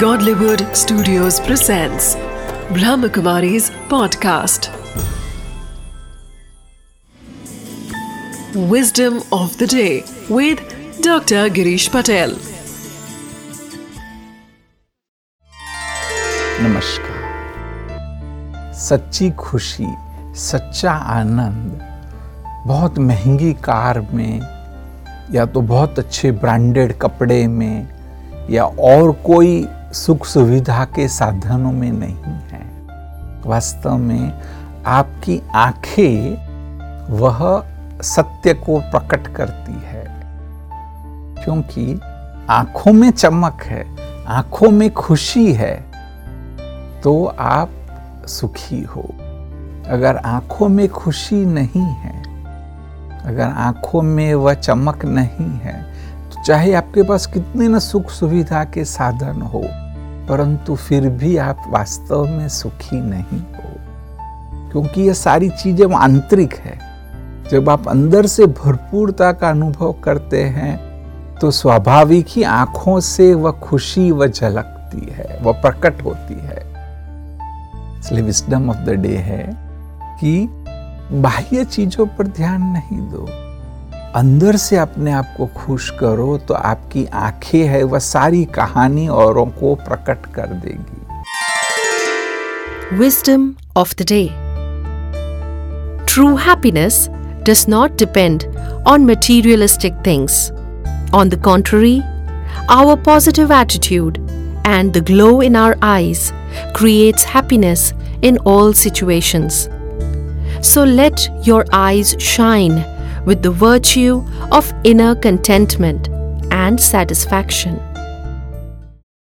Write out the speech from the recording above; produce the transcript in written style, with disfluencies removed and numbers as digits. Godlywood Studios presents Brahma Kumari's podcast Wisdom of the Day with Dr. Girish Patel। नमस्कार। सच्ची खुशी, सच्चा आनंद बहुत महंगी कार में या तो बहुत अच्छे ब्रांडेड कपड़े में या और कोई सुख सुविधा के साधनों में नहीं है। वास्तव में आपकी आंखें वह सत्य को प्रकट करती है, क्योंकि आंखों में चमक है, आंखों में खुशी है तो आप सुखी हो। अगर आंखों में खुशी नहीं है, अगर आंखों में वह चमक नहीं है, चाहे आपके पास कितने न सुख सुविधा के साधन हो, परंतु फिर भी आप वास्तव में सुखी नहीं हो, क्योंकि ये सारी चीजें आंतरिक है। जब आप अंदर से भरपूरता का अनुभव करते हैं तो स्वाभाविक ही आंखों से वह खुशी वह झलकती है, वह प्रकट होती है। इसलिए विस्डम ऑफ द डे है कि बाह्य चीजों पर ध्यान नहीं दो, अंदर से अपने आप को खुश करो तो आपकी आंखें है वह सारी कहानी औरों को प्रकट कर देगी। Wisdom of the day. True happiness does not depend on materialistic things. On the contrary, our positive attitude and the glow in our eyes creates happiness in all situations. So let your eyes shine with the virtue of inner contentment and satisfaction.